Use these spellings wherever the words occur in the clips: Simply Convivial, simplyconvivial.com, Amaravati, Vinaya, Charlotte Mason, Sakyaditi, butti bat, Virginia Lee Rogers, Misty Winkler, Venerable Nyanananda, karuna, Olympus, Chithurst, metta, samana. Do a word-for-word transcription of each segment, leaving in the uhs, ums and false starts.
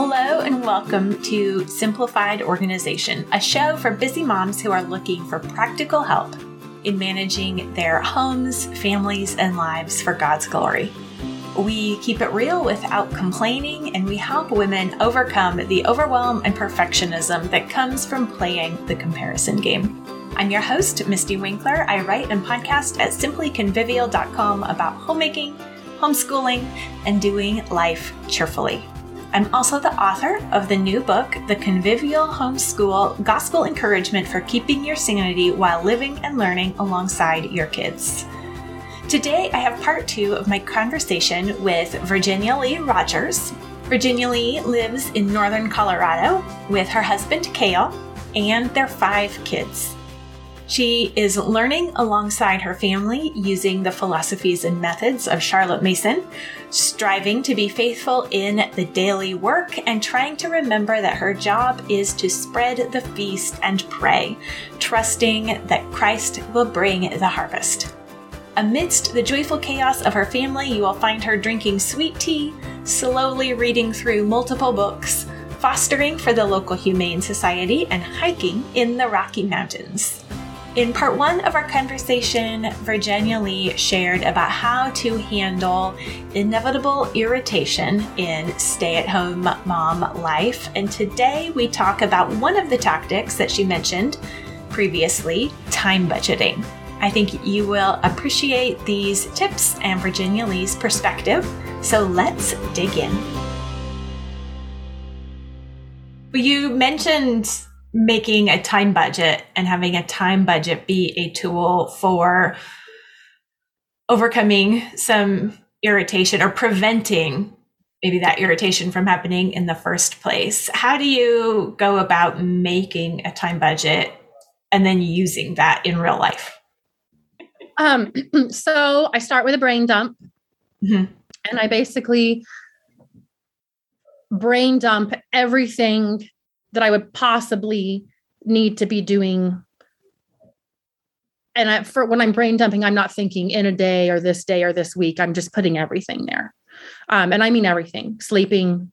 Hello and welcome to Simplified Organization, a show for busy moms who are looking for practical help in managing their homes, families, and lives for God's glory. We keep it real without complaining, and we help women overcome the overwhelm and perfectionism that comes from playing the comparison game. I'm your host, Misty Winkler. I write and podcast at simply convivial dot com about homemaking, homeschooling, and doing life cheerfully. I'm also the author of the new book, The Convivial Homeschool: Gospel Encouragement for Keeping Your Sanity While Living and Learning Alongside Your Kids. Today, I have part two of my conversation with Virginia Lee Rogers. Virginia Lee lives in northern Colorado with her husband, Cale, and their five kids. She is learning alongside her family using the philosophies and methods of Charlotte Mason, striving to be faithful in the daily work, and trying to remember that her job is to spread the feast and pray, trusting that Christ will bring the harvest. Amidst the joyful chaos of her family, you will find her drinking sweet tea, slowly reading through multiple books, fostering for the local Humane Society, and hiking in the Rocky Mountains. In part one of our conversation, Virginia Lee shared about how to handle inevitable irritation in stay-at-home mom life. And today we talk about one of the tactics that she mentioned previously, time budgeting. I think you will appreciate these tips and Virginia Lee's perspective. So let's dig in. You mentioned making a time budget and having a time budget be a tool for overcoming some irritation or preventing maybe that irritation from happening in the first place. How do you go about making a time budget and then using that in real life? Um, so I start with a brain dump, mm-hmm. and I basically brain dump everything that I would possibly need to be doing. And I, for when I'm brain dumping, I'm not thinking in a day or this day or this week. I'm just putting everything there. Um, and I mean everything: sleeping,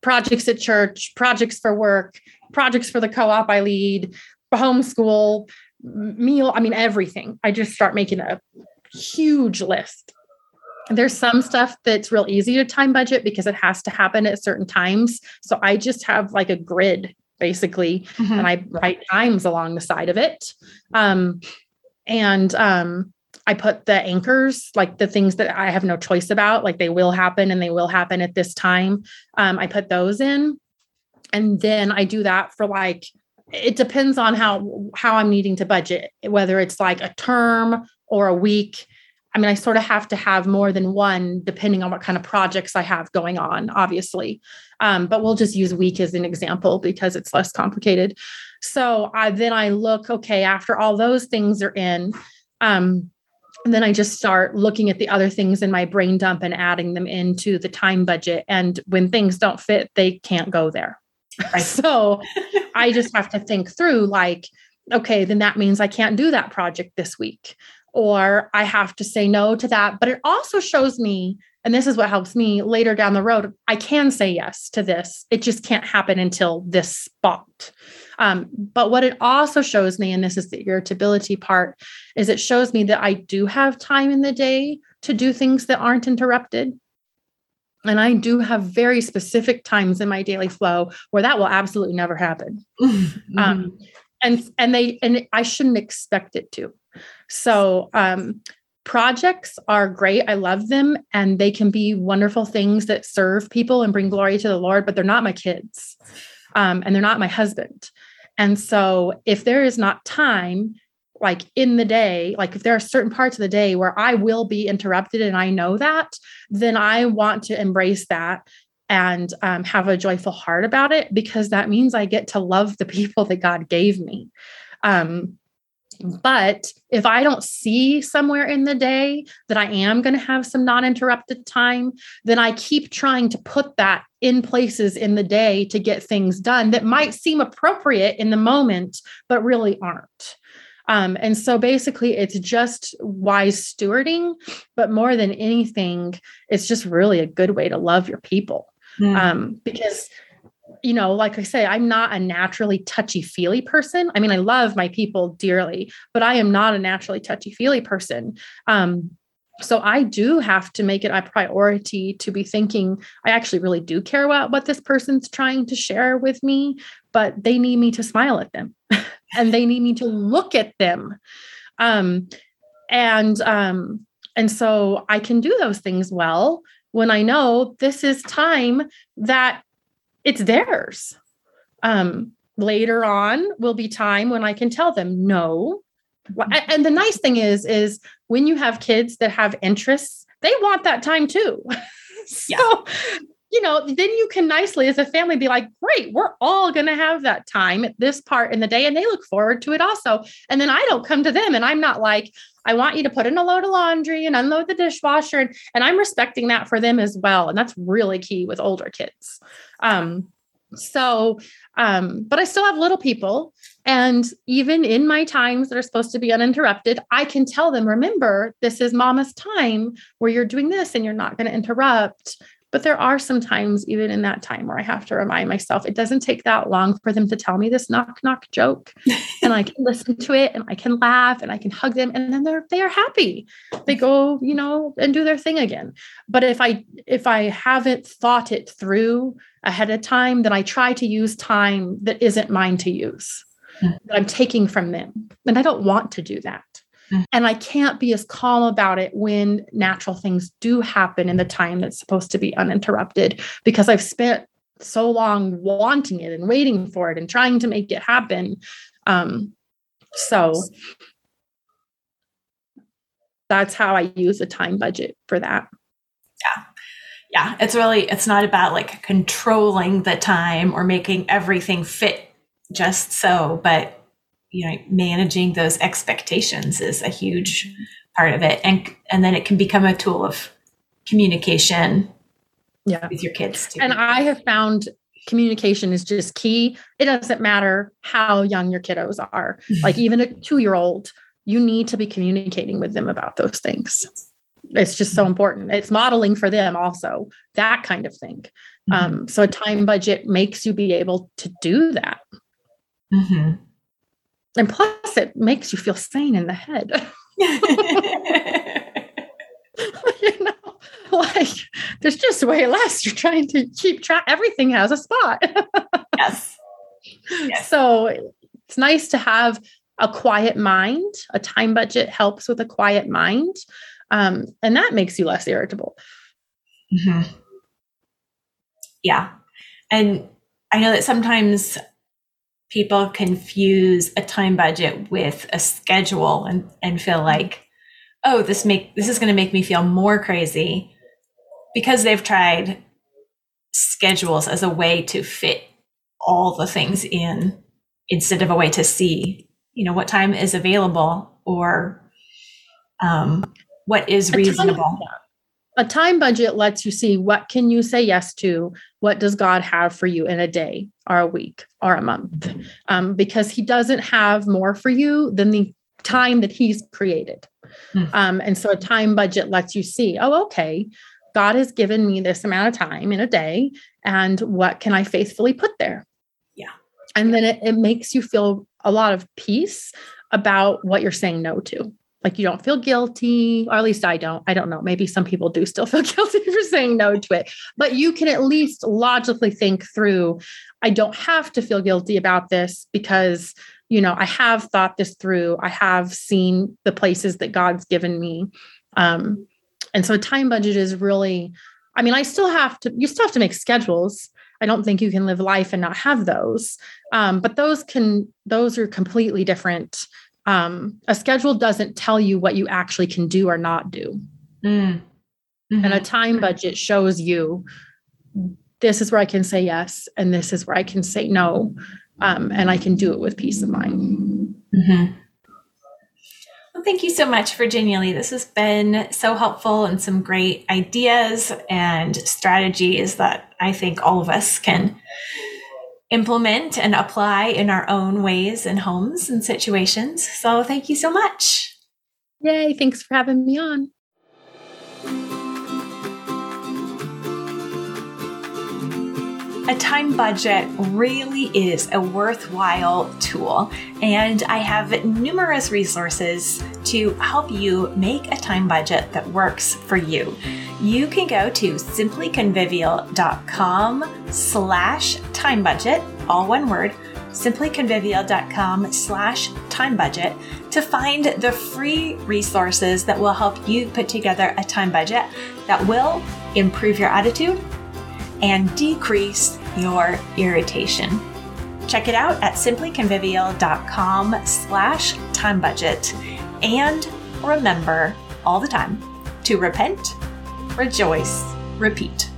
projects at church, projects for work, projects for the co-op I lead, homeschool, meal. I mean, everything. I just start making a huge list. There's some stuff that's real easy to time budget because it has to happen at certain times. So I just have like a grid basically, mm-hmm. and I write times along the side of it. Um, and um, I put the anchors, like the things that I have no choice about, like they will happen and they will happen at this time. Um, I put those in, and then I do that for like, it depends on how, how I'm needing to budget, whether it's like a term or a week. I mean, I sort of have to have more than one depending on what kind of projects I have going on, obviously. Um, but we'll just use week as an example because it's less complicated. So I, then I look, okay, after all those things are in, um, and then I just start looking at the other things in my brain dump and adding them into the time budget. And when things don't fit, they can't go there. Right. So I just have to think through like, okay, then that means I can't do that project this week. Or I have to say no to that. But it also shows me, and this is what helps me later down the road, I can say yes to this. It just can't happen until this spot. Um, but what it also shows me, and this is the irritability part, is it shows me that I do have time in the day to do things that aren't interrupted. And I do have very specific times in my daily flow where that will absolutely never happen. Mm-hmm. Um, and and they and I shouldn't expect it to. So, um, projects are great. I love them, and they can be wonderful things that serve people and bring glory to the Lord, but they're not my kids. Um, and they're not my husband. And so if there is not time, like in the day, like if there are certain parts of the day where I will be interrupted and I know that, then I want to embrace that and, um, have a joyful heart about it, because that means I get to love the people that God gave me. Um, But if I don't see somewhere in the day that I am going to have some non-interrupted time, then I keep trying to put that in places in the day to get things done that might seem appropriate in the moment, but really aren't. Um, and so basically it's just wise stewarding, but more than anything, it's just really a good way to love your people. Mm. Um, because, you know, like I say, I'm not a naturally touchy-feely person. I mean, I love my people dearly, but I am not a naturally touchy-feely person. Um, so I do have to make it a priority to be thinking, I actually really do care about what this person's trying to share with me, but they need me to smile at them and they need me to look at them. Um, and, um, and so I can do those things well when I know this is time that it's theirs. Um, later on will be time when I can tell them no. And the nice thing is, is when you have kids that have interests, they want that time too. So, yeah. You know, then you can nicely as a family be like, great, we're all going to have that time at this part in the day. And they look forward to it also. And then I don't come to them and I'm not like, I want you to put in a load of laundry and unload the dishwasher. And, and I'm respecting that for them as well. And that's really key with older kids. Um, So, um, but I still have little people. And even in my times that are supposed to be uninterrupted, I can tell them, remember, this is mama's time where you're doing this and you're not going to interrupt. But there are some times even in that time where I have to remind myself, it doesn't take that long for them to tell me this knock, knock joke. And I can listen to it and I can laugh and I can hug them. And then they're, they are happy. They go, you know, and do their thing again. But if I, if I haven't thought it through ahead of time, then I try to use time that isn't mine to use, that I'm taking from them. And I don't want to do that. And I can't be as calm about it when natural things do happen in the time that's supposed to be uninterrupted, because I've spent so long wanting it and waiting for it and trying to make it happen. Um, so that's how I use a time budget for that. Yeah. Yeah. It's really, it's not about like controlling the time or making everything fit just so, but you know, managing those expectations is a huge part of it. And, and then it can become a tool of communication yeah. with your kids too. And I have found communication is just key. It doesn't matter how young your kiddos are, like even a two-year-old, you need to be communicating with them about those things. It's just so important. It's modeling for them also, that kind of thing. Mm-hmm. Um, so a time budget makes you be able to do that. Mm-hmm. And plus it makes you feel sane in the head. You know, like there's just way less. You're trying to keep track. Everything has a spot. Yes. Yes. So it's nice to have a quiet mind. A time budget helps with a quiet mind. Um, and that makes you less irritable. Mm-hmm. Yeah. And I know that sometimes people confuse a time budget with a schedule and, and feel like, oh, this make this is going to make me feel more crazy, because they've tried schedules as a way to fit all the things in instead of a way to see, you know, what time is available or um, what is reasonable. A time budget lets you see what can you say yes to, what does God have for you in a day or a week or a month, um, because he doesn't have more for you than the time that he's created. Mm-hmm. Um, and so a time budget lets you see, oh, okay, God has given me this amount of time in a day, and what can I faithfully put there? Yeah. And then it, it makes you feel a lot of peace about what you're saying no to. Like you don't feel guilty, or at least I don't, I don't know. Maybe some people do still feel guilty for saying no to it, but you can at least logically think through, I don't have to feel guilty about this because, you know, I have thought this through. I have seen the places that God's given me. Um, and so a time budget is really, I mean, I still have to, you still have to make schedules. I don't think you can live life and not have those. Um, but those can, those are completely different. Um, a schedule doesn't tell you what you actually can do or not do. Mm. Mm-hmm. And a time budget shows you, this is where I can say yes, and this is where I can say no. Um, and I can do it with peace of mind. Mm-hmm. Well, thank you so much, Virginia Lee. This has been so helpful and some great ideas and strategies that I think all of us can implement and apply in our own ways and homes and situations. So thank you so much. Yay. Thanks for having me on. A time budget really is a worthwhile tool, and I have numerous resources to help you make a time budget that works for you. You can go to simply convivial dot com slash time budget, all one word, simply convivial dot com slash time budget to find the free resources that will help you put together a time budget that will improve your attitude and decrease your irritation. Check it out at simply convivial dot com slash time budget. And remember all the time to repent, rejoice, repeat.